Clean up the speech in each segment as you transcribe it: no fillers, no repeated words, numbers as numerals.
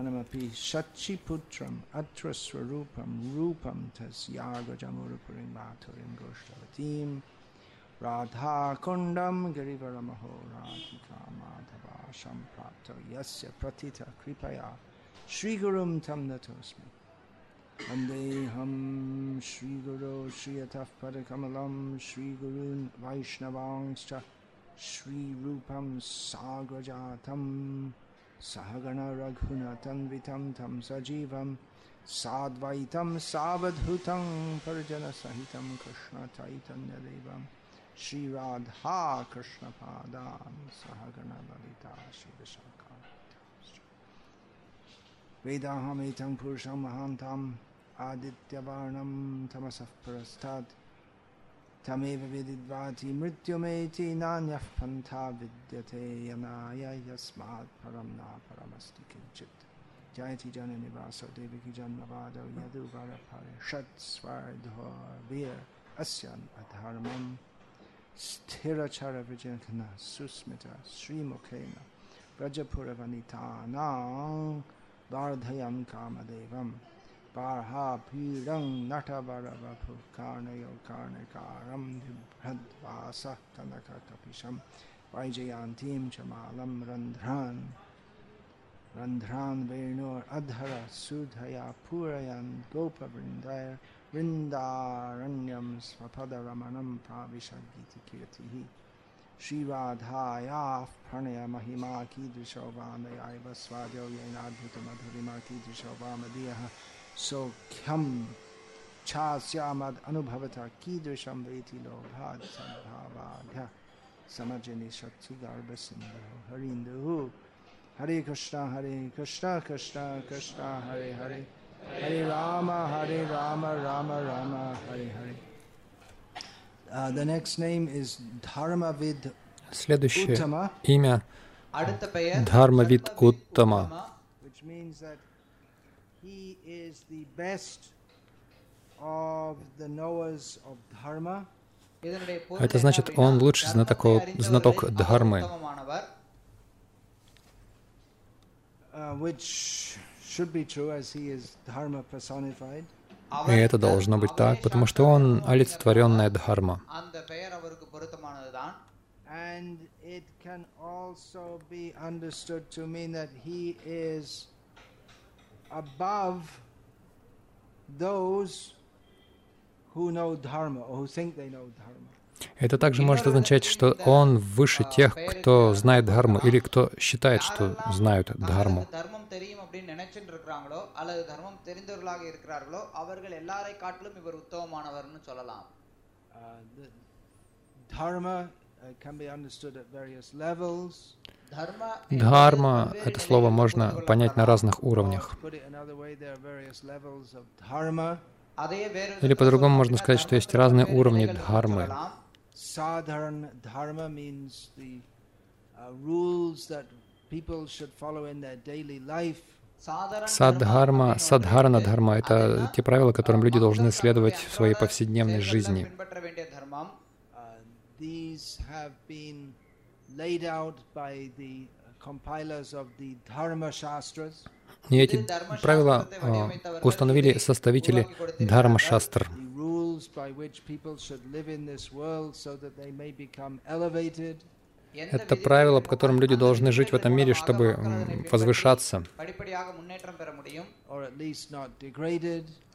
Anamapi Shachiputram Atra Swarupam Rupam Tasyaga Jamurupurim Bhaturim Goshtavatim Radha Kundam Girivaramaho Radhika Madhava Samprapto Yasya Pratita Kripaya Shri Gurum Tam Natosmi Vandeham Shri Guru Shri Ataf Padakamalam Shri Gurun Vaishnavangscha Shri Rupam Sagrajatam Sahagana Raghunatam Vitam Tam Sajivam Sadvaitam Savadhutam Parajana Sahitam Krishna Chaitanya Devam Shri Radha Krishna Padam Sahagana Lalita Shri Vishaka Vedaham Etam Purusham Mahantam Adityavarnam Tamasaf Parastad Tameva Vididvati Mrityumeti Nanyah Pantha Vidyate Yanaya Yasmad Paramna Paramasti Kinchit Jayati Jana Nivaso Deviki Janavado Yadu Varapare Shat Svardho Veer Asyan Adharmam Sthirachara Vijankana Susmita Sri Mokena Vrajapura Vanitanang Vardhayam Kamadevam Parha Pirang Natavaravapur Karnayo Karnakaram Dhibhradvasa Tanaka Kapisham Vaijayantim Chamalam Randhran Randhran Vernor Adhara Sudhaya Purayan Gopa Vrindaya Vrindaranyam Svapada Ramanam Pravishagiti Kirtihi Shri Radhaya Pranaya Mahima Kidrishavamaya Svadyo Yenadhuta Madhurima Kidrishavamadiyaha So Kyam Chasyamad Anubhavata Kidrisham Veti Lobhad Sambhavadha Samajani Shakti Garbasindhu Harinduhu Hare Krishna Krishna Krishna Hare Hare Hare Rama Rama Rama Hare Hare The next name is Dharmavid-uttama. Имя Dharmavid-uttama, which means that he is the best of the knowers of Dharma. Это значит, он лучший знаток Дхармы, which should be true, as he is Dharma personified. И это должно быть так, потому что он олицетворенная Дхарма. Это также может означать, что он выше тех, кто знает Дхарму, или кто считает, что знают Дхарму. Дхарма — это слово можно понять на разных уровнях. Или по-другому можно сказать, что есть разные уровни Дхармы. Sadharana dharma means the rules that people should follow in their daily life. Садхарана дхарма — это те правила, которым люди должны следовать в своей повседневной жизни. These have been laid out by the compilers of the Dharma Shastras. И эти правила установили составители Дхарма-шастр. Это правила, по которым люди должны жить в этом мире, чтобы возвышаться.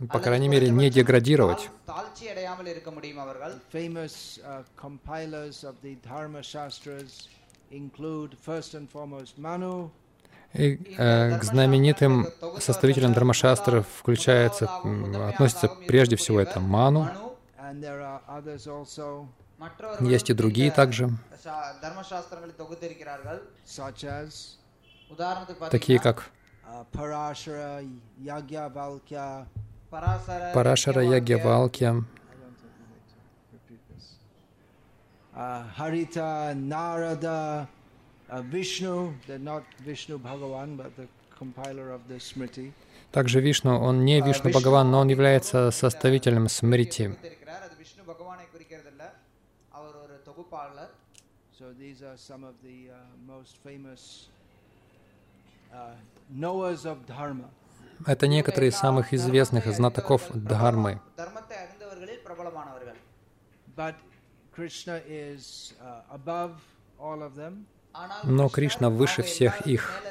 По крайней мере, не деградировать. И к знаменитым составителям Дхарма-шастр относятся прежде всего это Ману. Есть и другие также, такие как Парашара Ягьявалкья, Харита, Нарада, Вишну, также Вишну, он не Вишну Бхагаван, но он является составителем Смрити. So these are some of the most famous Это некоторые из самых известных знатоков Дхармы. Но Кришна выше всех их.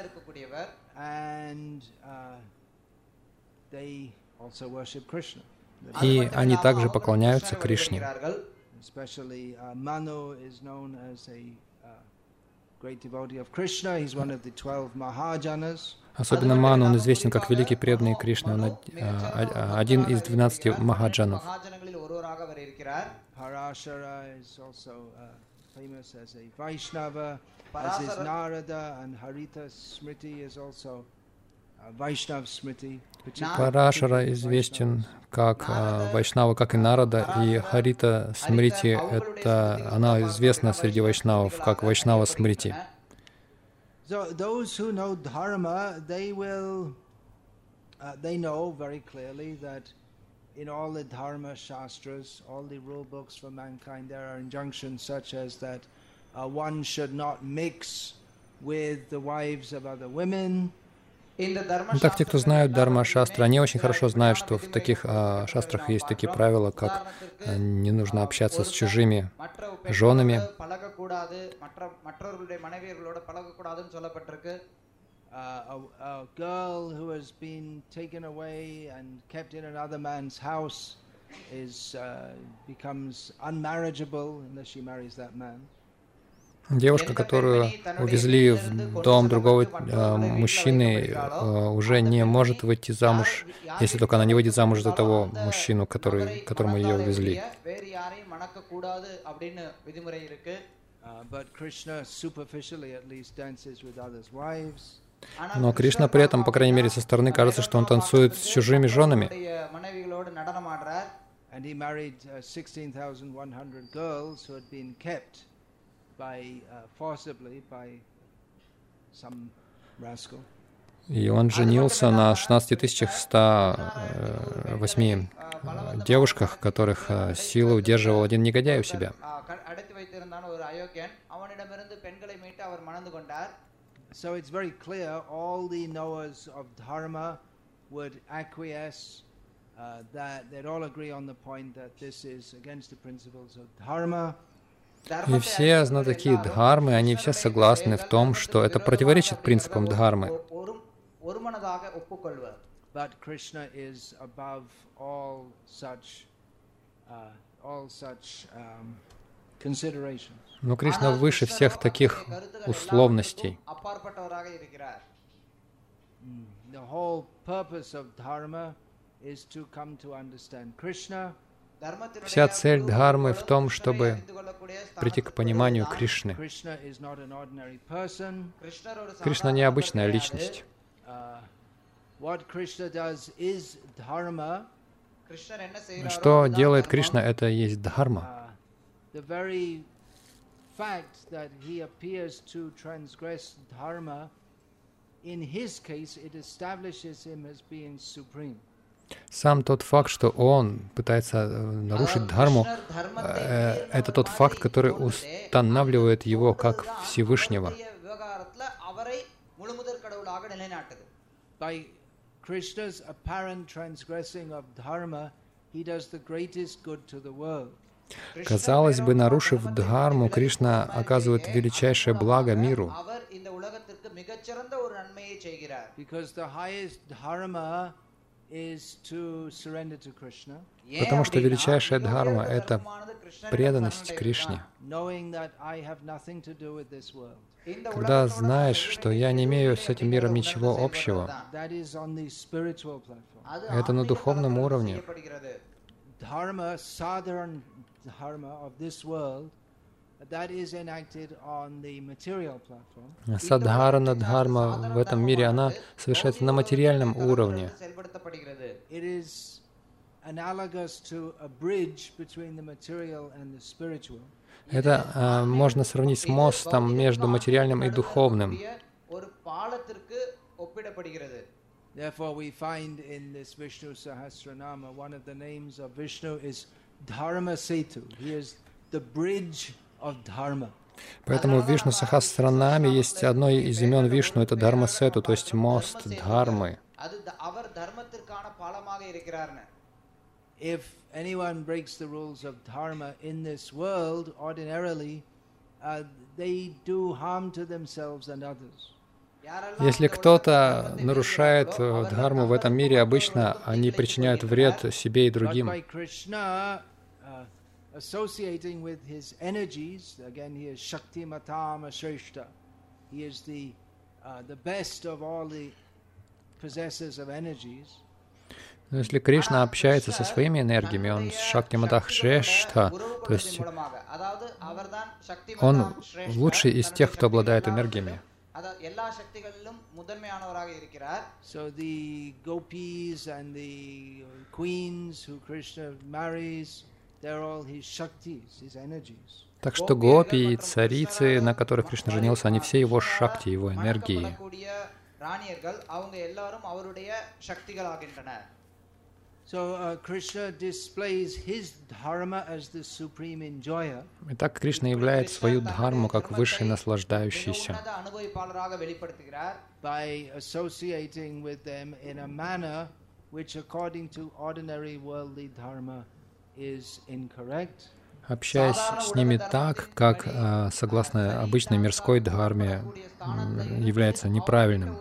И они также поклоняются Кришне. Особенно Ману, он известен как великий преданный Кришны, он один из 12 махаджанов. Парашара известен как Вайшнава, как и Нарада, и Харита Смрити, это она известна среди Вайшнавов как Вайшнава Смрити. In all the Dharma Shastras, all the rule books for mankind, there are injunctions such as that one should not mix with the wives of other women. Итак, те, кто знают Дхарма-шастры, они очень хорошо знают, что в таких шастрах есть такие правила, как не нужно общаться с чужими женами. A girl who has been taken away and kept in another man's house becomes unmarriageable unless she marries that man. Девушка, которую увезли в дом другого мужчины, уже не может выйти замуж, если только она не выйдет замуж за того мужчину, которому ее увезли. But Krishna superficially at least dances with others' wives. Но Кришна при этом, по крайней мере, со стороны кажется, что он танцует с чужими женами. И он женился на 16108 девушках, которых силой удерживал один негодяй у себя. So it's very clear all the knowers of Dharma would acquiesce, that they'd all agree on the point that this is against the principles of Dharma. И все знатоки Дхармы, они все согласны в том, что это противоречит принципам Дхармы. But Krishna is above all such considerations. Но Кришна выше всех таких условностей. Вся цель Дхармы в том, чтобы прийти к пониманию Кришны. Кришна не обычная личность. Что делает Кришна, это и есть Дхарма. Fact that he appears to transgress dharma, in his case, it establishes him as being supreme. Сам тот факт, что он пытается нарушить дхарму, это тот факт, который устанавливает его как Всевышнего. By Krishna's apparent transgressing of dharma, he does the greatest good to the world. Казалось бы, нарушив Дхарму, Кришна оказывает величайшее благо миру. Потому что величайшая Дхарма — это преданность Кришне. Когда знаешь, что я не имею с этим миром ничего общего, это на духовном уровне. Садхарана Дхарма в этом мире, она совершается на материальном уровне. Это можно сравнить с мостом между материальным и духовным. Therefore, we find in this Vishnu Sahasranama, one of the names of Vishnu is Dharma Setu. He is the bridge of Dharma. Поэтому в Вишну Сахасранаме есть одно из имен Вишну, это Дхармасету, то есть мост Дхармы. Если кто-то нарушает Дхарму в этом мире, обычно они причиняют вред себе и другим. Associating with his energies, again he is Shakti Matama Shreshta. He is the best of all the possessors of energies. Если Кришна общается со своими энергиями, он Шакти Матах Шрешта, то есть он лучший из тех, кто обладает энергиями. So the gopis and the queens who Krishna marries. Так что гопи и царицы, на которых Кришна женился, они все его шакти, его энергии. Итак, Кришна являет свою дхарму как высший наслаждающийся. Общаясь с ними так, как согласно обычной мирской дхарме является неправильным.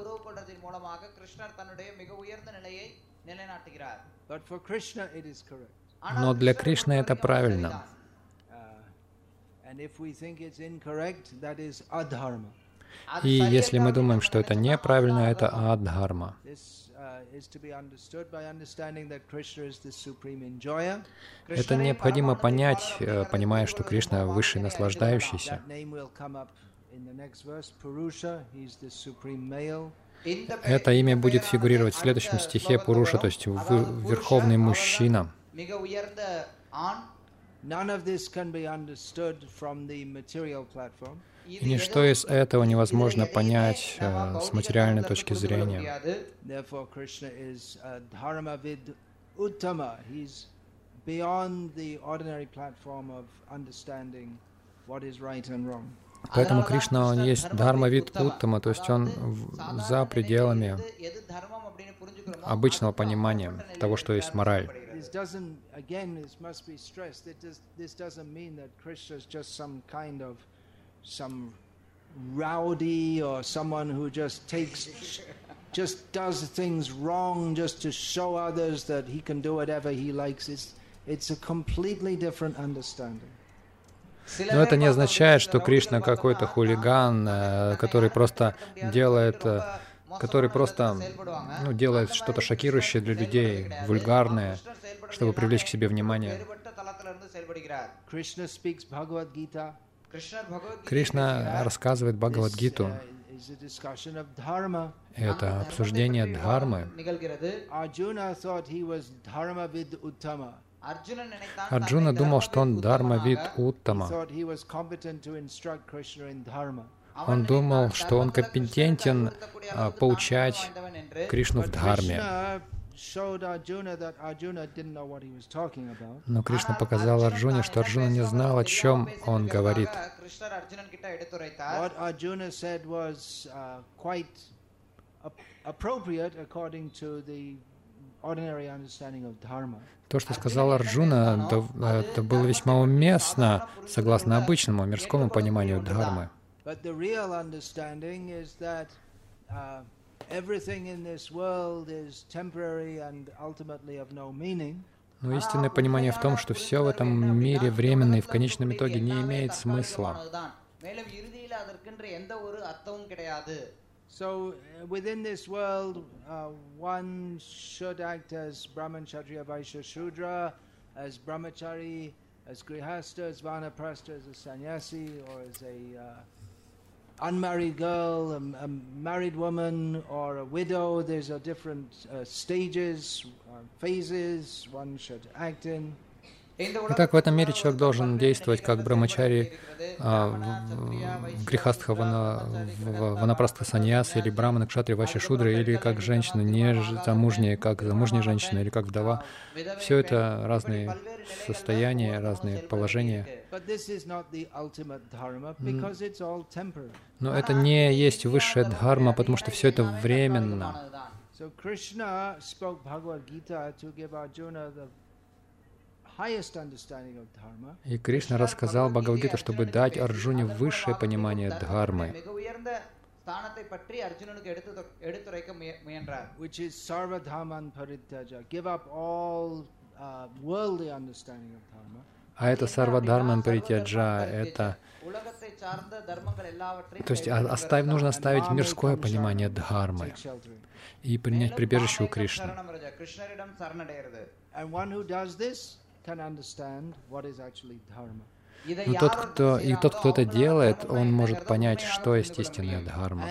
Но для Кришны это правильно. И если мы думаем, что это неправильно, это адхарма. Это необходимо понять, понимая, что Кришна — высший наслаждающийся. Это имя будет фигурировать в следующем стихе Пуруша, то есть верховный мужчина. И ничто из этого невозможно понять с материальной точки зрения. Поэтому Кришна, он есть Дхармавид-уттама, то есть он за пределами обычного понимания того, что есть мораль. Но это не означает, что Кришна какой-то хулиган, который просто делает что-то шокирующее для людей, вульгарное, чтобы привлечь к себе внимание. Кришна рассказывает Бхагавад-гиту. Это обсуждение дхармы. Арджуна думал, что он Дхармавид-уттама. Он думал, что он компетентен поучать Кришну в дхарме. Но Кришна показал Арджуне, что Арджуна не знал, о чем он говорит. То, что сказал Арджуна, это было весьма уместно, согласно обычному мирскому пониманию дхармы. But the real understanding is that everything in this world is temporary and ultimately of no meaning. Но истинное понимание в том, что все в этом мире временно и в конечном итоге не имеет смысла. So within this world, one should act as Brahman, Kshatriya, Vaishya, Shudra, as Brahmachari, as Grihastha, as Vanaprastha, as a Sannyasi, or as a unmarried girl, a married woman, or a widow. There's a different stages, phases one should act in. Итак, в этом мире человек должен действовать как брахмачари, грехастха ванапрастха саньяс, или брамана кшатри ваши шудры, или как женщина не замужняя, как замужняя женщина, или как вдова. Все это разные состояния, разные положения. Но это не есть высшая дхарма, потому что все это временно. И Кришна рассказал Бхагавад-гиту, чтобы дать Арджуне высшее понимание Дхармы, а это сарвадхарман паритяджа, это... То есть нужно оставить мирское понимание Дхармы и принять прибежище у Кришны. Но тот, кто это делает, он может понять, что есть истинная дхарма.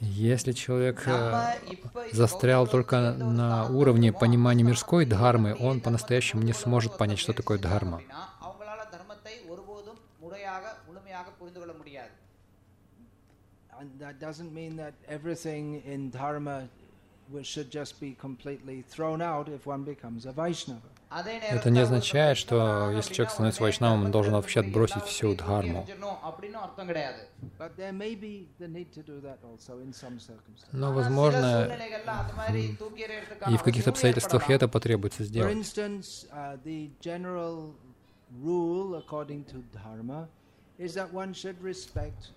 Если человек застрял только на уровне понимания мирской дхармы, он по-настоящему не сможет понять, что такое дхарма. Это не означает, что если человек становится вайшнавом, он должен вообще отбросить всю дхарму. Но, возможно, и в каких-то обстоятельствах это потребуется сделать. Rule according to dharma is that one should respect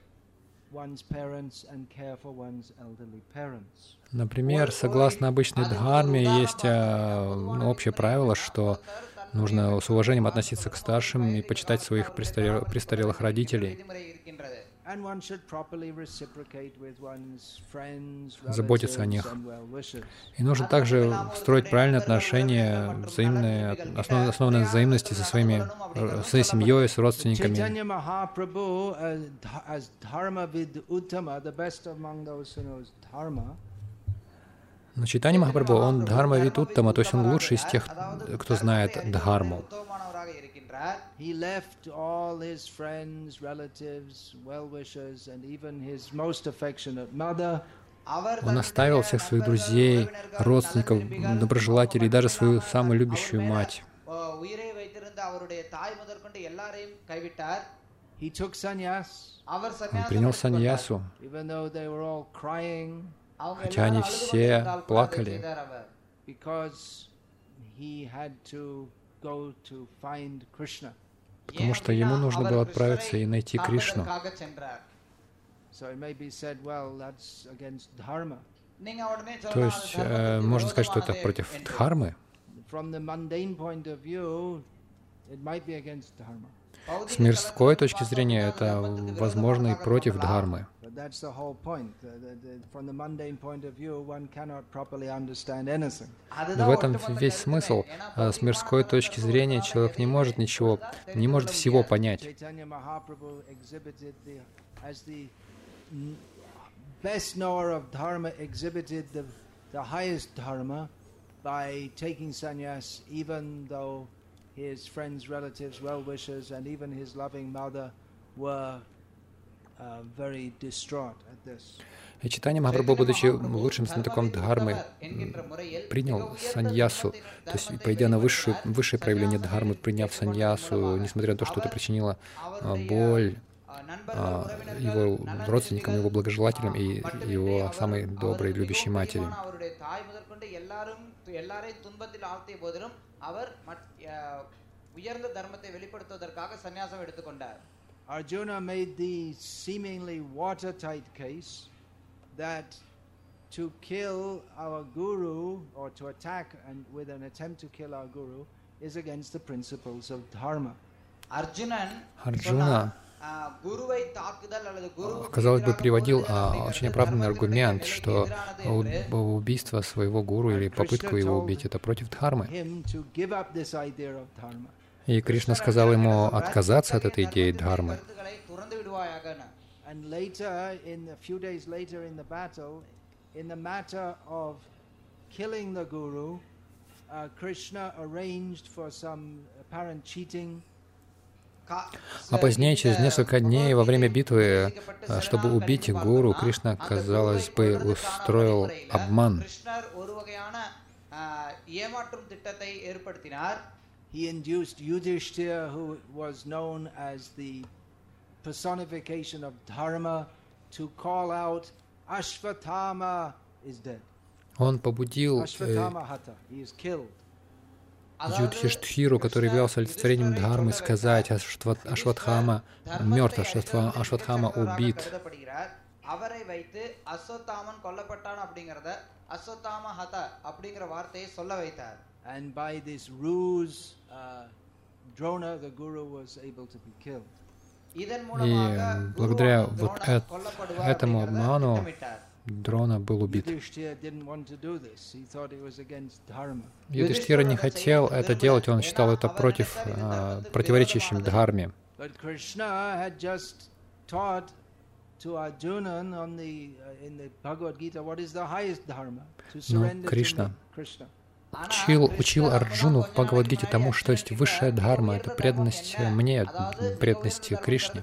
one's parents and care for one's elderly parents. Например, согласно обычной дхарме есть общее правило, что нужно с уважением относиться к старшим и почитать своих престарелых родителей. Заботиться о них. И нужно также строить правильные отношения, основанные на взаимности со своей семьей, с родственниками. Chaitanya Mahaprabhu as Dharmavid-uttama, the best among those who knows dharma. Но Чайтанья Махапрабху, он Дхармавид-уттама, то есть он лучший из тех, кто знает дхарму. He left all his friends, relatives, well-wishers, and even his most affectionate mother. Он оставил всех своих друзей, родственников, доброжелателей, даже свою самую любящую мать. Он принял саньясу, хотя они все плакали. Потому что ему нужно было отправиться и найти Кришну. То есть, можно сказать, что это против дхармы? С мирской точки зрения это, возможно, и против дхармы. Но в этом весь смысл. С мирской точки зрения человек не может ничего, не может всего понять. His friends, relatives, well-wishers, and even his loving mother were very distraught at this. И Чайтанья Махапрабху, будучи лучшим знатоком дхармы, принял саньясу, то есть, пойдя на высшее проявление дхармы, приняв саньясу, несмотря на то, что это причинило боль его родственникам, его благожелателям и его самой доброй, любящей матери. Arjuna made the seemingly watertight case that to kill our guru or to attack and with an attempt to kill our guru is against the principles of dharma. Арджуна, казалось бы, приводил очень оправданный аргумент, что убийство своего гуру или попытку его убить — это против дхармы. И Кришна сказал ему отказаться от этой идеи Дхармы. А позднее, через несколько дней, во время битвы, чтобы убить гуру, Кришна, казалось бы, устроил обман. He induced Yudhisthira, who was known as the personification of Dharma, to call out, Ashwatthama is dead. Он побудил Юдхиштхиру, который являлся олицетворением Дхармы, сказать, Ашватхама мертв, Ашватхама убит. And by this ruse, Drona, the guru, was able to be killed. И благодаря вот этому обману Дрона был убит. Юдхиштхира не хотел это делать, он считал это противоречащим Дхарме. Но Кришна учил Арджуну в Бхагавад-гите тому, что есть высшая Дхарма, это преданность мне, преданность Кришне.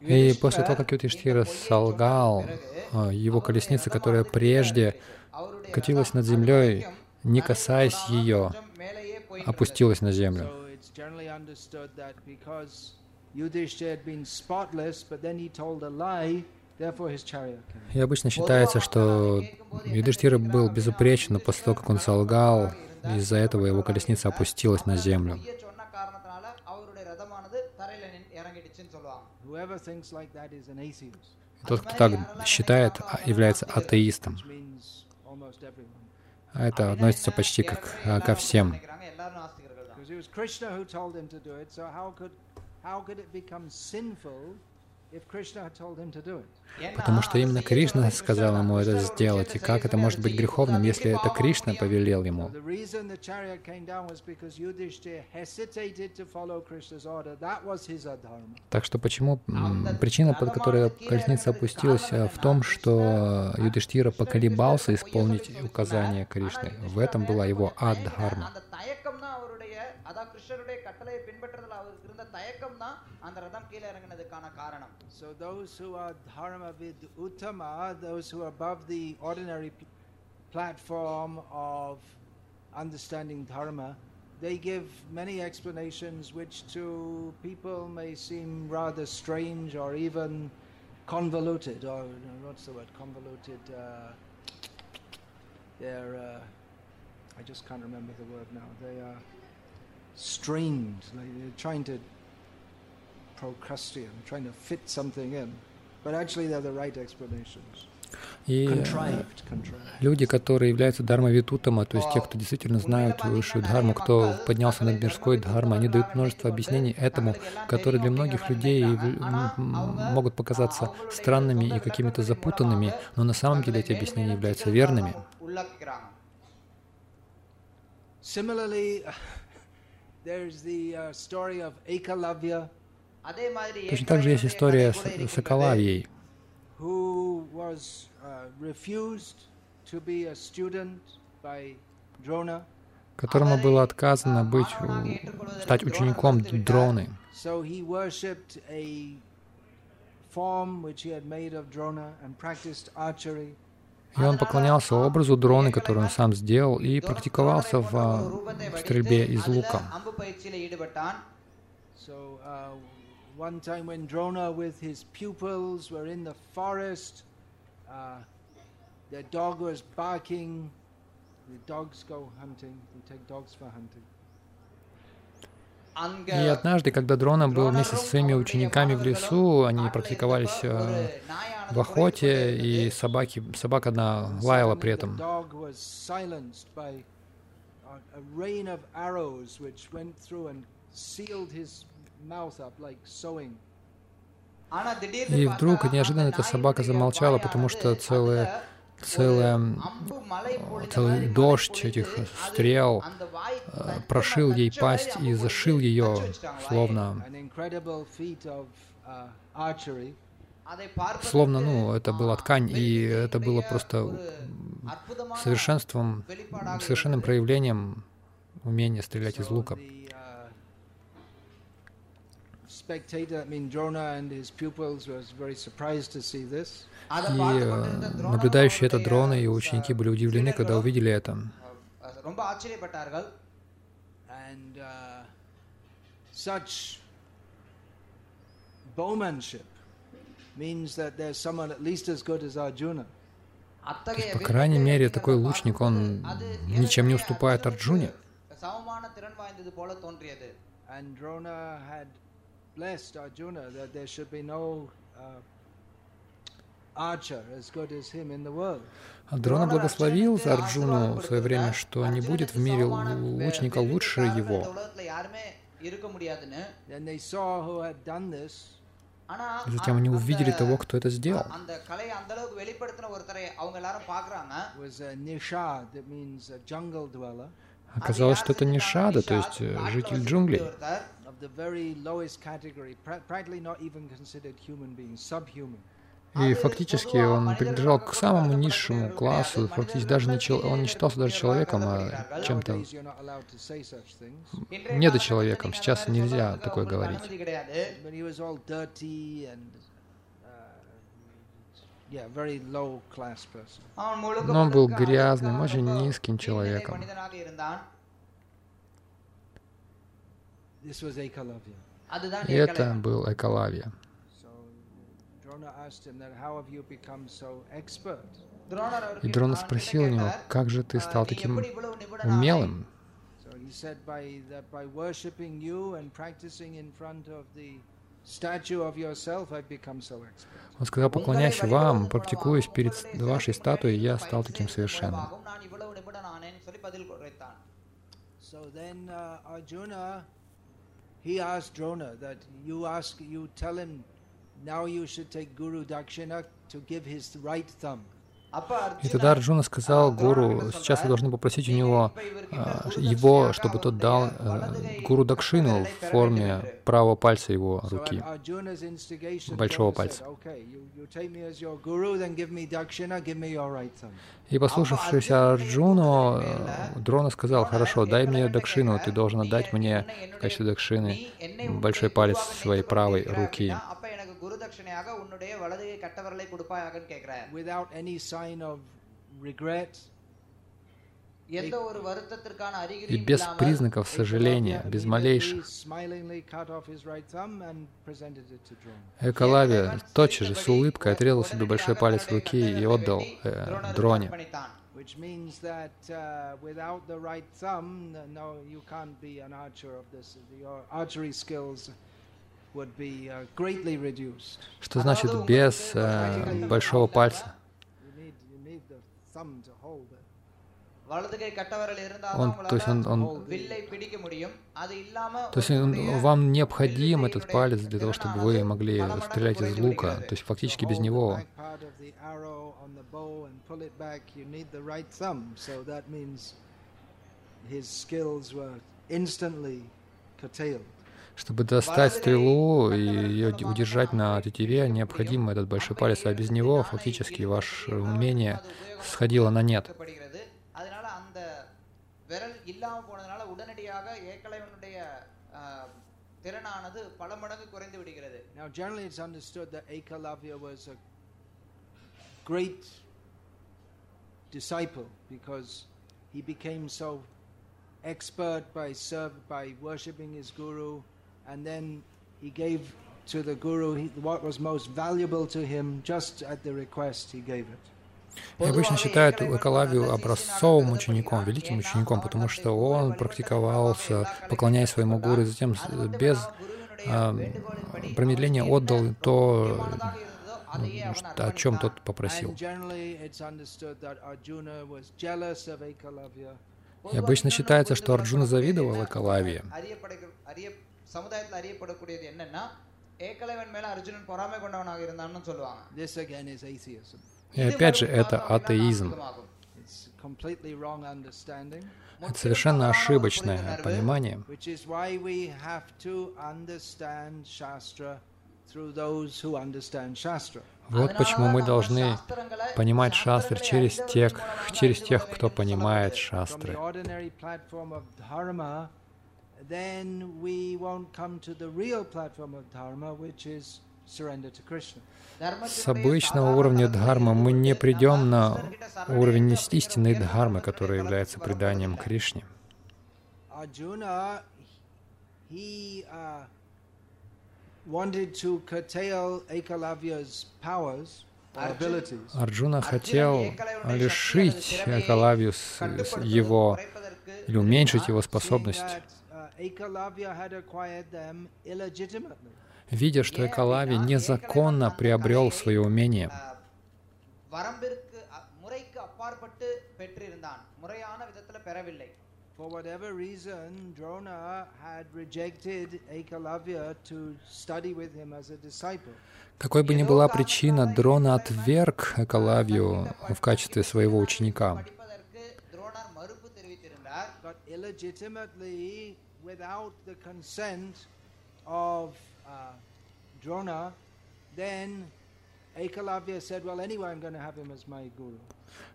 И после того, как Юдхиштхира солгал, его колесница, которая прежде катилась над землей, не касаясь ее, опустилась на землю. И обычно считается, что Юдхиштхира был безупречен, но после того, как он солгал, из-за этого его колесница опустилась на землю. Тот, кто так считает, является атеистом. Это относится почти ко всем. Потому что именно Кришна сказал ему это сделать, и как это может быть греховным, если это Кришна повелел ему? Так что почему причина, под которой колесница опустилась, в том, что Юдхиштхира поколебался исполнить указания Кришны. В этом была его адхарма. So those who are Dharmavid-uttama, those who are above the ordinary platform of understanding Dharma, they give many explanations which to people may seem rather strange or even convoluted, or what's the word, convoluted, I just can't remember the word now, they are strained, like they're trying to procrustean, trying to fit something in, but actually they're the right explanations. Люди, которые являются Дхармавидуттама, то есть те, кто действительно знают высшую Дхарму, кто поднялся над мирской Дхармой, они дают множество объяснений этому, которые для многих людей могут показаться странными и какими-то запутанными, но на самом деле эти объяснения являются верными. Точно так же есть история с Экалавьей, которому было отказано стать учеником Дроны. И он поклонялся образу Дроны, который он сам сделал, и практиковался в стрельбе из лука. One time when Drona with his pupils were in the forest, their dog was barking. The dogs go hunting. We take dogs for hunting. И однажды, когда Дрона был вместе со своими учениками в лесу, они практиковались в охоте, и собака одна лаяла при этом. И вдруг неожиданно эта собака замолчала, потому что целый дождь этих стрел прошил ей пасть и зашил ее, словно, ну, это была ткань, и это было просто совершенством, совершенным проявлением умения стрелять из лука. И наблюдающие это Дрона и ученики были удивлены, когда увидели это. По крайней мере, такой лучник, он ничем не уступает Арджуне. Дрона благословил Арджуну в свое время, что не будет в мире лучника лучше его. Затем они увидели того, кто это сделал. Оказалось, что это нишада, то есть житель джунглей. И фактически он принадлежал к самому низшему классу, фактически даже он не считался даже человеком, а чем-то недочеловеком. Сейчас нельзя такое говорить. Но он был грязным, очень низким человеком. И это был Экалавья. И Дрона спросил у него, как же ты стал таким умелым? Он сказал, поклоняясь вам, практикуясь перед вашей статуей, я стал таким совершенным. И тогда Арджуна сказал гуру, сейчас вы должны попросить у него, чтобы тот дал гуру дакшину в форме правого пальца его руки, большого пальца. И послушавшись Арджуну, Дрона сказал, хорошо, дай мне дакшину, ты должен отдать мне в качестве дакшины большой палец своей правой руки. И без признаков сожаления, без малейших. Экалавья тотчас же с улыбкой отрезал себе большой палец руки и отдал Дроне. Что значит без большого пальца? Вам необходим этот палец для того, чтобы вы могли стрелять из лука. То есть фактически без него. Чтобы достать стрелу и ее удержать на тетиве, необходим этот большой палец, а без него фактически ваше умение сходило на нет. И обычно считают Экалавью образцовым учеником, великим учеником, потому что он практиковался, поклоняясь своему гуру, и затем без промедления отдал то, о чем тот попросил. И обычно считается, что Арджуна завидовал Экалавье. சமுதாயத்தில் அறியப்படக்கூடியது என்னன்னா ஏகலைவன் மேல அர்ஜுனன் பொறாமை கொண்டவனாக இருந்தான்னு சொல்லுவாங்க. This again is atheism. Опять же, это атеизм. Это совершенно ошибочное понимание. Вот почему мы должны понимать шастры через тех, кто понимает шастры. С обычного уровня дхармы мы не придем на уровень истинной дхармы, которая является преданием Кришне. Арджуна хотел лишить Экалавью его или уменьшить его способность. Видя, что Экалави незаконно приобрел свое умение, какой бы ни была причина, Дрона отверг Экалавью в качестве своего ученика.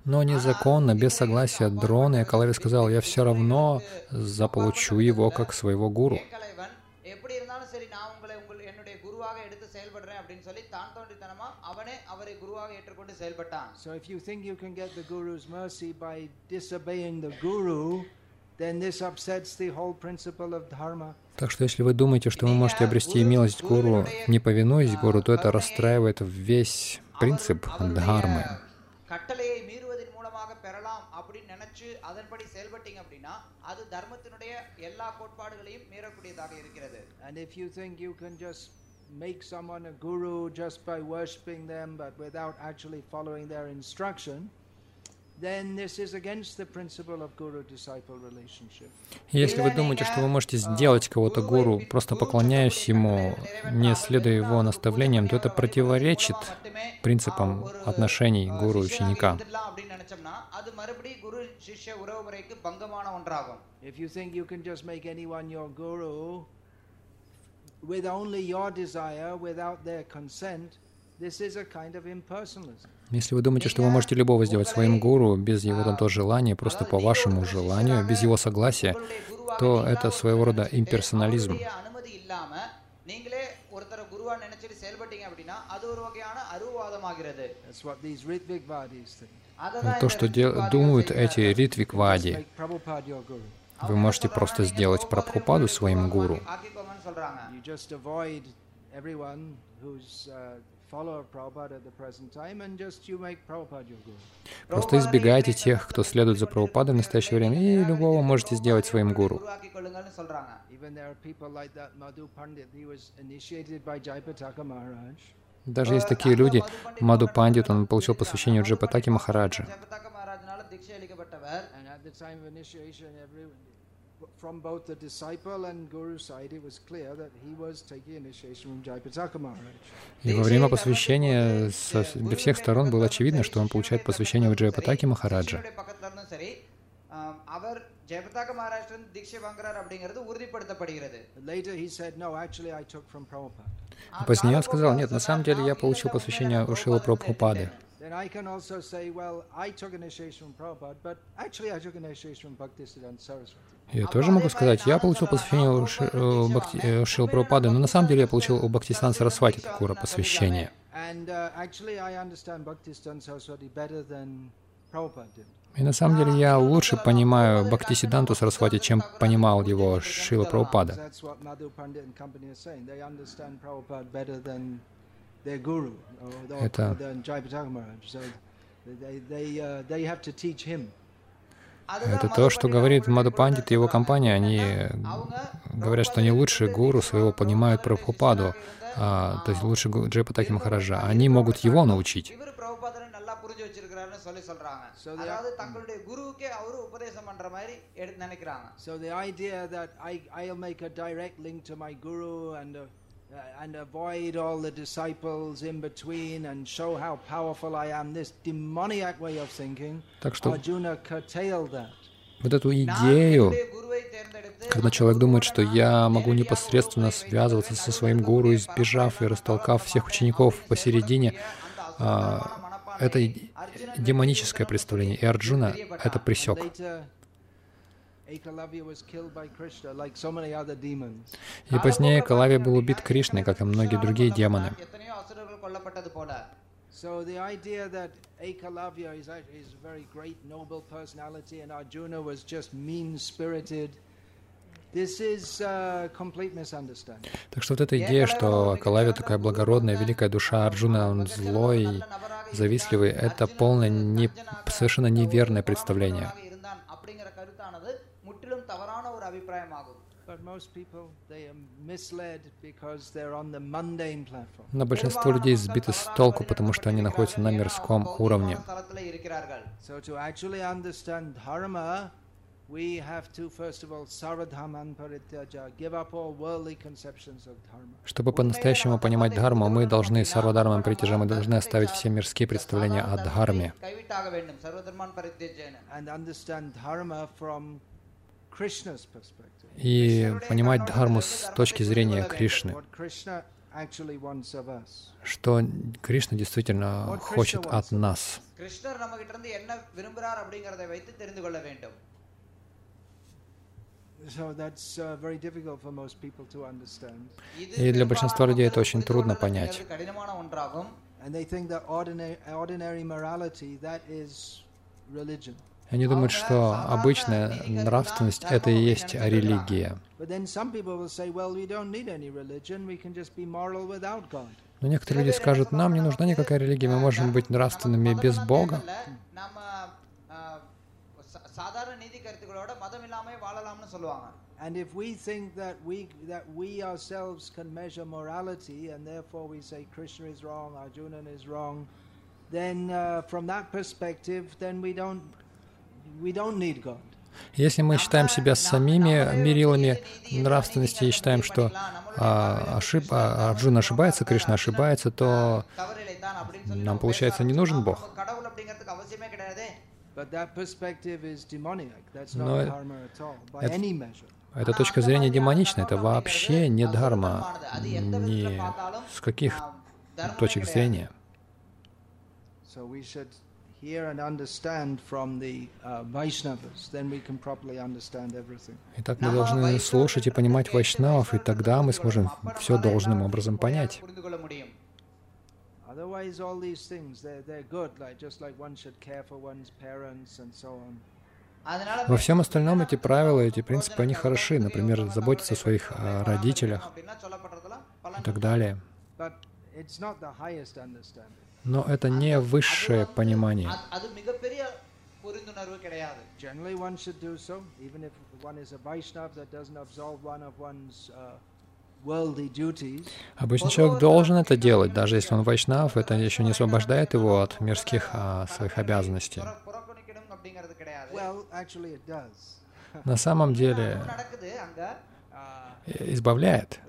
Но незаконно, без согласия Дрона, Экалавья сказал: я все равно заполучу его как своего гуру. Так что если вы думаете, что вы можете обрести милость гуру, не повинуясь гуру, то это расстраивает весь принцип дхармы. Если вы думаете, что вы можете сделать кого-то гуру, просто поклоняясь ему, не следуя его наставлениям, то это противоречит принципам отношений гуру-ученика. Если вы думаете, что вы можете любого сделать своим гуру без его там то желания, просто по вашему желанию, без его согласия, то это своего рода имперсонализм. То, что думают эти ритвиквади. Вы можете просто сделать Прабхупаду своим гуру. Просто избегайте тех, кто следует за Прабхупадой в настоящее время, и любого можете сделать своим гуру. Даже есть такие люди. Мадхупандит, он получил посвящение у Джайапатаки Махараджа. From both the disciple and guru side, it was clear that he was taking initiation from Jayapataka Maharaja. И во время посвящения для всех сторон было очевидно, что он получает посвящение у Джайапатаки Махараджа. И позднее он сказал: нет, на самом деле я получил посвящение у Шрила Прабхупады. Then I can also say, well, I took initiation from Prabhupada, but actually I took initiation from Bhaktisiddhanta Saraswati. Я тоже могу сказать, я получил посвящение у Шрилы Прабхупады, но на самом деле я получил у Бхактисиддханты Сарасвати Такура посвящение. И на самом деле я лучше понимаю Бхактисиддханту Сарасвати, чем понимал его Шрила Прабхупада. Это то, что говорит Мадхупандит и его компания. Они говорят, что они лучше гуру своего понимают Прабхупаду, то есть лучше Джайапатаки Махараджа. Они могут его научить. பண்றாருன்னு சொல்லி சொல்றாங்க. அதாவது தங்களுடைய குருவுக்கே அவரு உபதேசம் பண்ற மாதிரி நினைக்கிறாங்க. So the idea that I'll make a direct link to my guru and avoid all the disciples in between and show how powerful I am, this demoniac way of thinking, Arjuna curtailed that. Вот эту идею, когда человек думает, что я могу непосредственно связываться со своим гуру, избежав и растолкав всех учеников посередине, это демоническое представление. И Арджуна это пресек. И позднее Экалавия был убит Кришной, как и многие другие демоны. So the idea that Ekalavya is a very great noble personality and Arjuna was just mean-spirited, this is complete misunderstanding. Так что вот эта идея, что Экалавия такая благородная, великая душа, Арджуна он злой, завистливый, это полное, совершенно неверное представление. Но большинство людей сбиты с толку, потому что они находятся на мирском уровне. Чтобы по-настоящему понимать дхарму, мы должны сарвадхармам паритяджа, мы должны оставить все мирские представления о дхарме. И понимать дхарму с точки зрения Кришны, что Кришна действительно хочет от нас. И для большинства людей это очень трудно понять. Они думают, что обычная нравственность — это и есть религия. Но некоторые люди скажут, нам не нужна никакая религия, мы можем быть нравственными без Бога. Если мы считаем себя самими мерилами нравственности и считаем, что Арджуна ошибается, Кришна ошибается, то нам, получается, не нужен Бог. Но эта точка зрения демонична, это вообще не дхарма, ни с каких точек зрения. Итак, мы должны слушать и понимать вайшнавов, и тогда мы сможем все должным образом понять. Во всем остальном эти правила, эти принципы, они хороши. Например, заботиться о своих родителях и так далее. Но это не высшее понимание. Обычно человек должен это делать, даже если он вайшнав, это еще не освобождает его от мирских своих обязанностей. На самом деле, избавляет.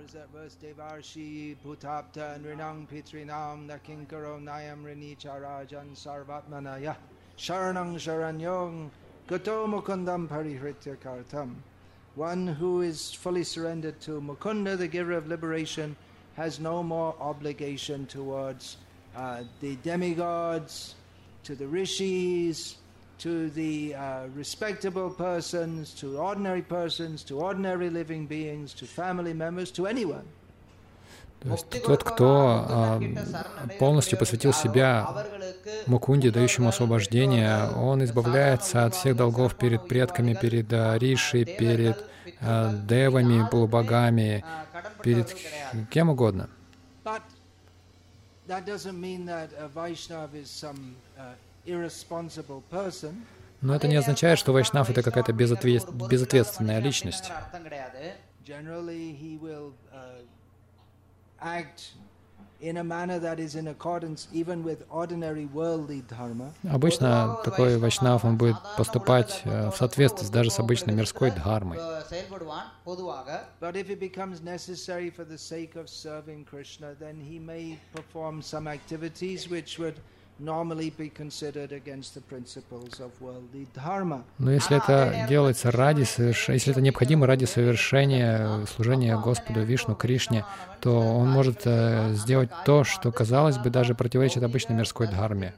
One who is fully surrendered to Mukunda, the giver of liberation, has no more obligation towards the demigods, to the rishis, to the respectable persons, to ordinary persons, to ordinary living beings, to family members, to anyone. То есть тот, кто полностью посвятил себя Мукунде, дающему освобождение, он избавляется от всех долгов перед предками, перед риши, перед девами, полубогами, перед кем угодно. Но это не означает, что вайшнав — это какая-то безответственная личность. Обычно такой вайшнав, он будет поступать в соответствии даже с обычной мирской дхармой. Но если это делается если это необходимо ради совершения служения Господу Вишну Кришне, то он может сделать то, что, казалось бы, даже противоречит обычной мирской дхарме.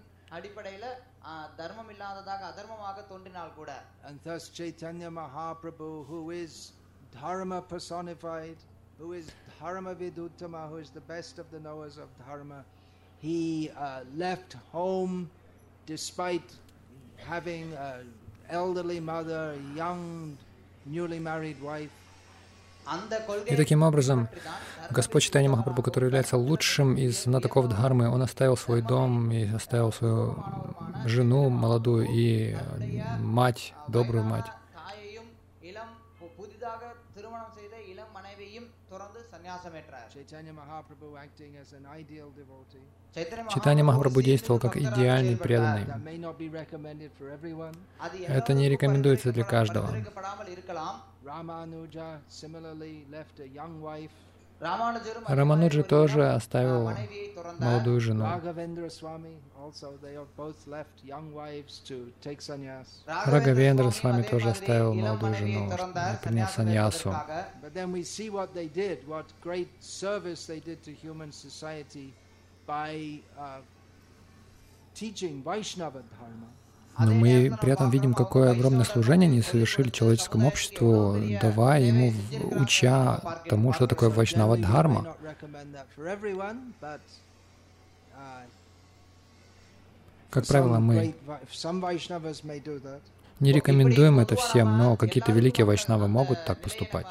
He left home despite having an elderly mother, young, newly married wife. И таким образом, Господь Чайтанья Махапрабху, который является лучшим из знатоков Дхармы, он оставил свой дом и оставил свою жену молодую и мать, добрую мать. Чайтанья Махапрабху действовал как идеальный преданный. Это не рекомендуется для каждого. Рамануджа тоже оставил молодую жену. Рагавендра-свами тоже оставил молодую жену и принял саньясу. Но мы при этом видим, какое огромное служение они совершили человеческому обществу, давая ему, уча тому, что такое вайшнава-дхарма. Как правило, мы не рекомендуем это всем, но какие-то великие вайшнавы могут так поступать.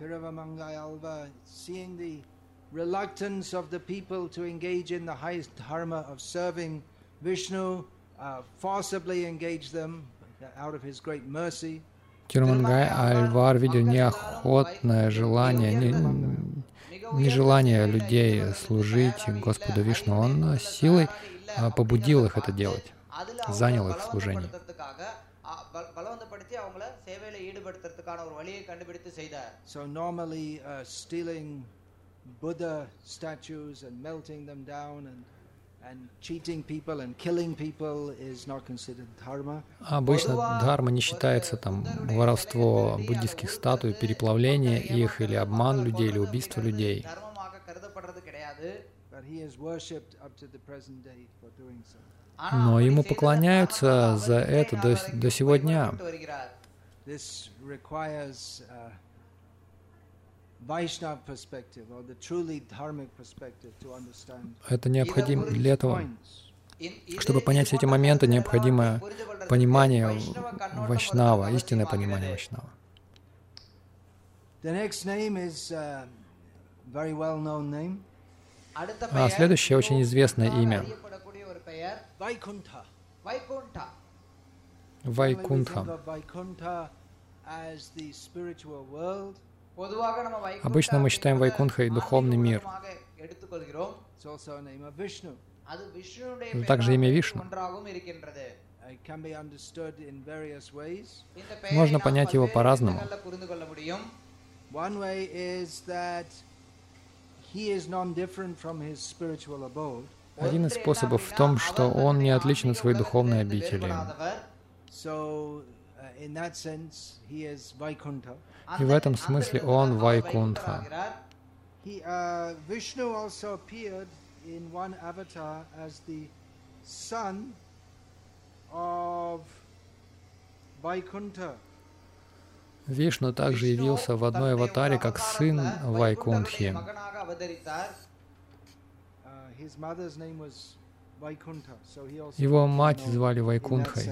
Tirumangai Alvar, seeing the reluctance of the people to engage in the highest dharma of serving Vishnu, forcibly engage them out of his great mercy. Тирумангай Альвар видел неохотное желание, нежелание людей служить Господу Вишну. Он силой побудил их это делать, занял их служение. So normally stealing Buddha statues and melting them down and cheating people and killing people is not considered dharma. Обычно дхарма не считается там воровство буддийских статуй, переплавление их или обман людей или убийство людей. But he is worshipped up to the present day for doing so. Но ему поклоняются за это до сего дня. Это необходимо для этого. Чтобы понять все эти моменты, необходимо понимание вайшнава, истинное понимание вайшнава. А следующее очень известное имя. Vaikuntha. Vaikuntha. Обычно мы считаем Вайкунтхой духовный мир. Это также имя Вишну. Можно понять его по-разному. Один из способов в том, что он не отличен от своей духовной обители. И в этом смысле он Вайкунтха. Вишну также явился в одной аватаре как сын Вайкунтхи. Его мать звали Вайкунтхой.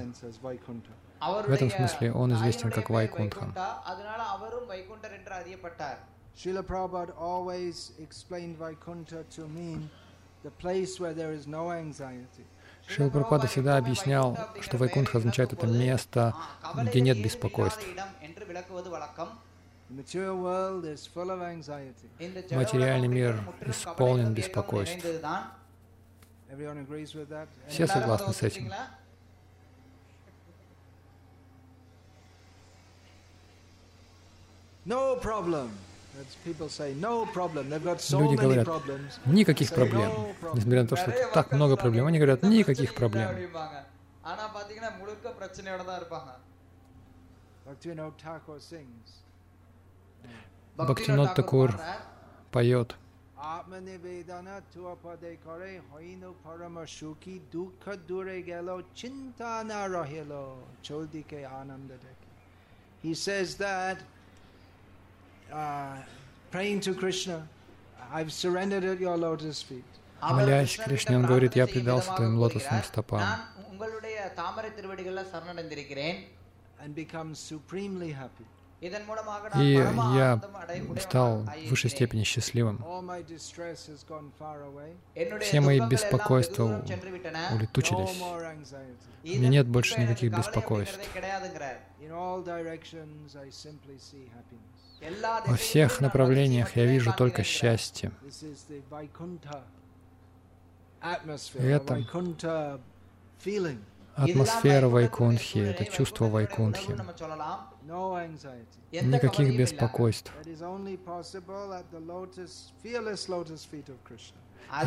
В этом смысле он известен как Вайкунтха. Шри Прабхупада всегда объяснял, что Вайкунтха означает это место, где нет беспокойств. Материальный мир исполнен беспокойств. Все согласны с этим? Люди говорят, никаких проблем. Несмотря на то, что так много проблем, они говорят, никаких проблем. Бхактивинода Тхакур поет. Молясь Кришне, он говорит, я предался твоим лотосным стопам и я стал в высшей степени счастливым. Все мои беспокойства улетучились. У меня нет больше никаких беспокойств. Во всех направлениях я вижу только счастье. Это атмосфера Вайкунтхи, это чувство Вайкунтхи. Никаких беспокойств. И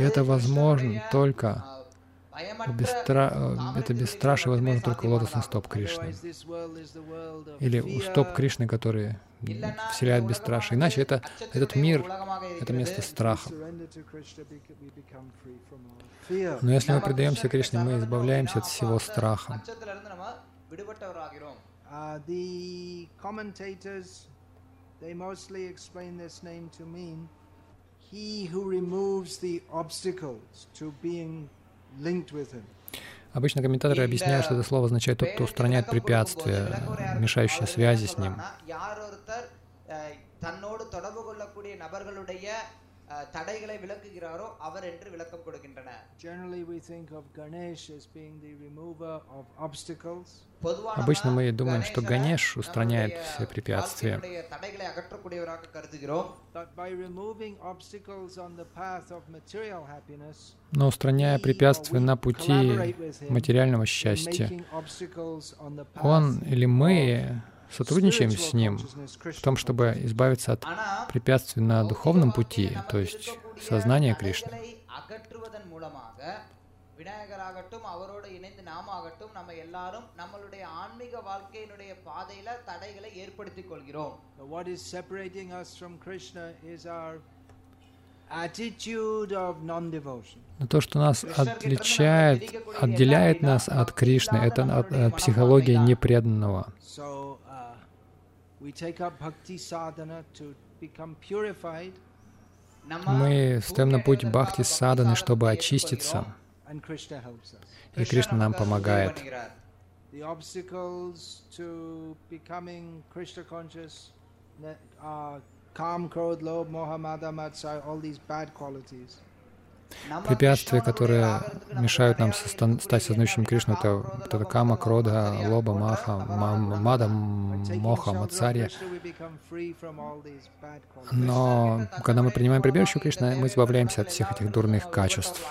это возможно только... Это бесстрашие возможно только лотосных стоп Кришны. Или у стоп Кришны, которые вселяют бесстрашие. Иначе этот мир — это место страха. Но если мы предаемся Кришне, мы избавляемся от всего страха. Обычно комментаторы объясняют, что это слово означает тот, кто устраняет препятствия, мешающие связи с ним. Обычно мы думаем, что Ганеш устраняет все препятствия. Но устраняя препятствия на пути материального счастья, он или мы сотрудничаем с ним в том, чтобы избавиться от препятствий на духовном пути, то есть сознание Кришны. Но то, что нас отделяет нас от Кришны, это от психологии непреданного. Мы встаем на путь бхакти-садханы, чтобы очиститься, и Кришна нам помогает. Препятствия, которые мешают нам стать сознающим Кришну, это кама, кродха, лоба, маха, мада, моха, мацарья. Но когда мы принимаем прибежище у Кришны, мы избавляемся от всех этих дурных качеств.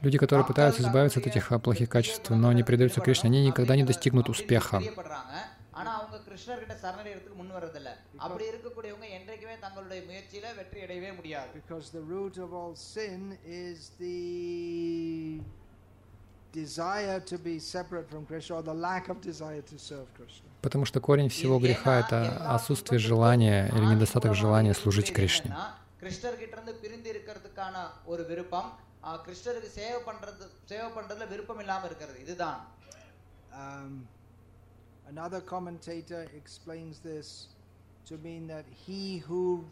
Люди, которые пытаются избавиться от этих плохих качеств, но не предаются Кришне, они никогда не достигнут успеха. Потому что корень всего греха — это отсутствие желания или недостаток желания служить Кришне. Another commentator explains this to mean that he who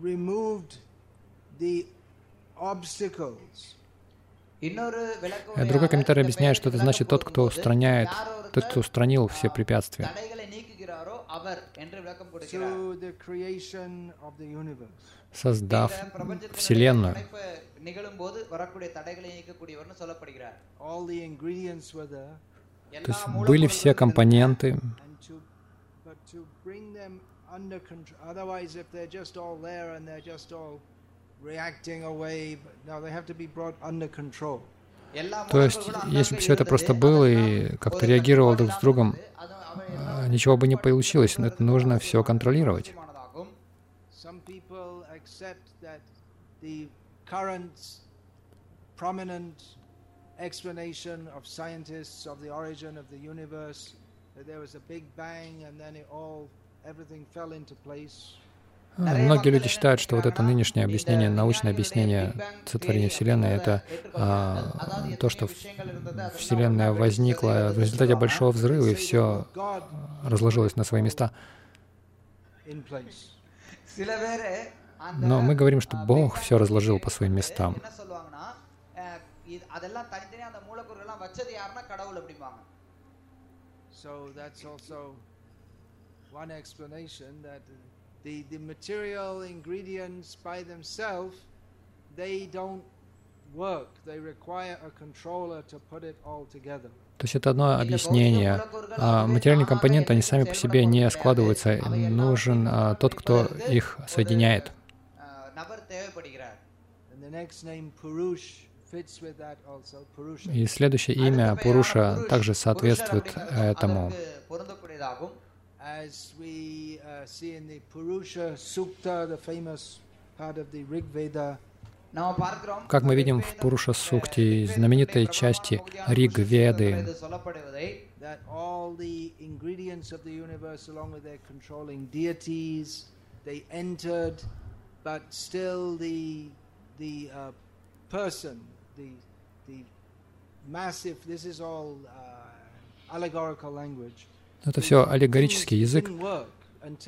removed the obstacles. Другой комментарий объясняет, что это значит тот, кто устранил все препятствия. Создав Вселенную. То есть были все компоненты. То есть, если бы все это просто было и как-то реагировало друг с другом, ничего бы не получилось. Но это нужно все контролировать. Многие люди считают, что вот это нынешнее объяснение, научное объяснение сотворения Вселенной — это то, что Вселенная возникла в результате большого взрыва, и все разложилось на свои места. Но мы говорим, что Бог все разложил по своим местам. The material ingredients by themselves, they don't work. They require a controller to put it all together. То есть это одно объяснение. Материальные компоненты, они сами по себе не складываются. Нужен тот, кто их соединяет. И следующее имя Пуруша также соответствует этому. As we see in the Purush-sukta, the famous part of the Rig-Veda. Как мы видим в Пуруша-сукте, знаменитой части Риг-Веды, that all the ingredients of the universe, along with their controlling deities, they entered, but still the person, the massive. This is all allegorical language. Это все аллегорический язык. То есть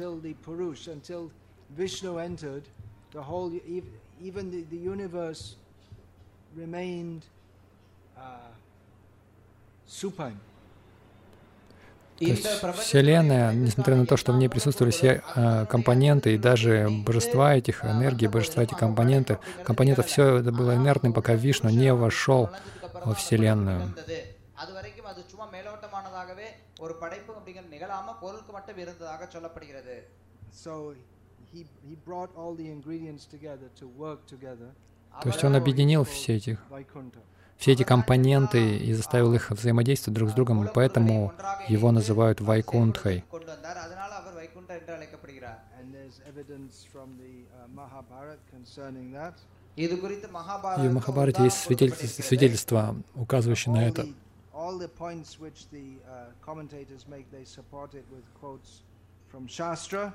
Вселенная, несмотря на то, что в ней присутствовали все компоненты, и даже божества этих, энергии, божества этих компонентов, все это было инертным, пока Вишну не вошел во Вселенную. То есть он объединил все эти компоненты и заставил их взаимодействовать друг с другом, и поэтому его называют Вайкунтхой. И в Махабхарате есть свидетельства, указывающие на это. All the points which the commentators make, they support it with quotes from Shastra.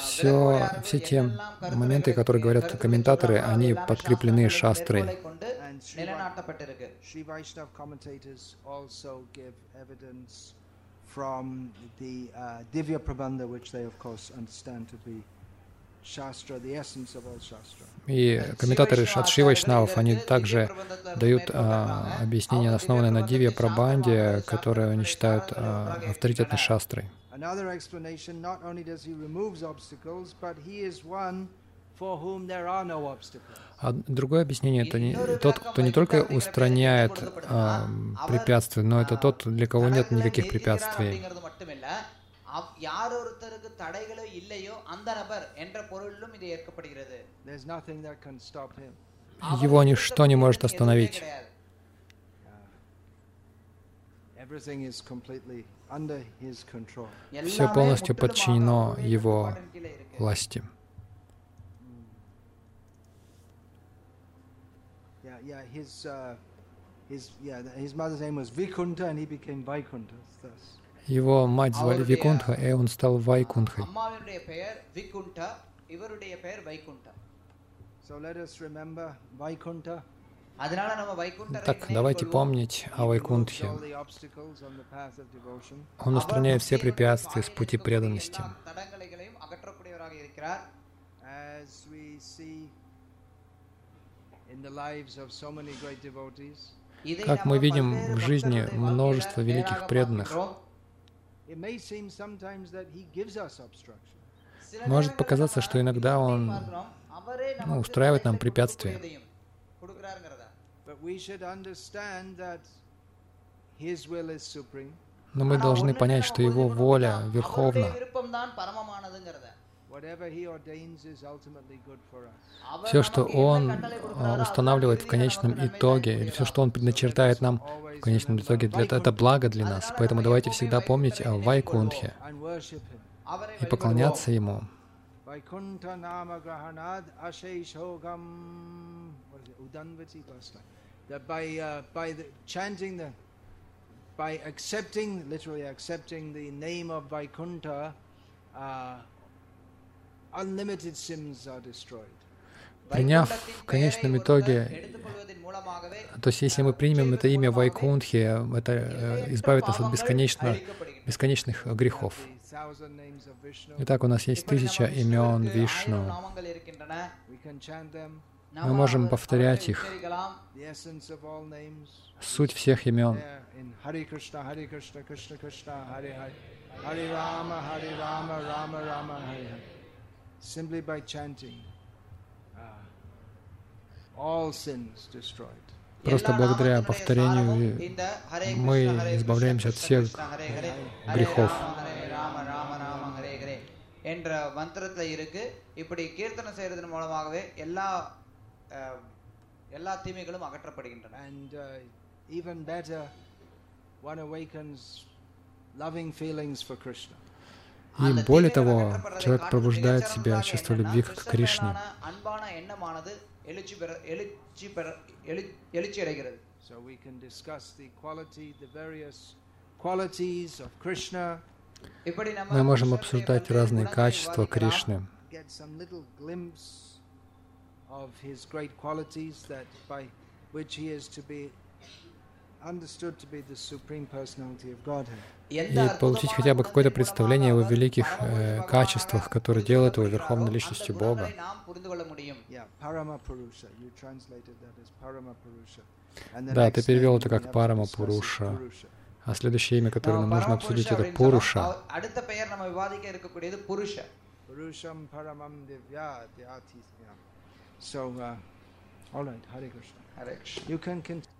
Все те моменты, которые говорят комментаторы, они подкреплены Шастрой. Shri Vaishnava commentators also give evidence from the Divya Prabandha, which they of course understand to be Shastra, the essence of all Shastra. И комментаторы Шри Вайшнавов, они также дают объяснение, основанное на Дивья Прабанде, которое они считают авторитетной Шастрой. А другое объяснение — это тот, кто не только устраняет препятствия, но это тот, для кого нет никаких препятствий. Его ничто не может остановить. Все полностью подчинено его власти. Его мать звали Викунтха, и он стал Вайкунтхой. Так, давайте помнить о Вайкунтхе. Он устраняет все препятствия с пути преданности. Как мы видим в жизни множество великих преданных, может показаться, что иногда он устраивает нам препятствия. Но мы должны понять, что Его воля верховна. Все, что Он устанавливает в конечном итоге, или все, что Он предначертает нам в конечном итоге, это благо для нас. Поэтому давайте всегда помнить о Вайкунтхе и поклоняться Ему. By accepting, literally accepting the name of Vaikuntha, unlimited sins are destroyed. Приняв в конечном итоге, то есть если мы примем это имя Вайкунтхи, это избавит нас от бесконечных грехов. Итак, у нас есть 1000 имен Вишну. Мы можем повторять их, суть всех имен. Просто благодаря повторению мы избавляемся от всех грехов. And even better, one awakens loving feelings for Krishna. И более того, человек пробуждает в себе чувство любви к Кришне. So we can discuss the quality, the various qualities of Krishna. Мы можем обсуждать разные качества Кришны. Of his great qualities that by which he is to be understood to be the supreme personality of Godhead. И получить хотя бы какое-то представление о великих качествах, которые делают его верховной личностью Бога. Да, ты перевел это как Парама Пуруша. А следующее имя, которое нам нужно обсудить, это Пуруша. So, all right, Hare Krishna. Hare Krishna. You can continue.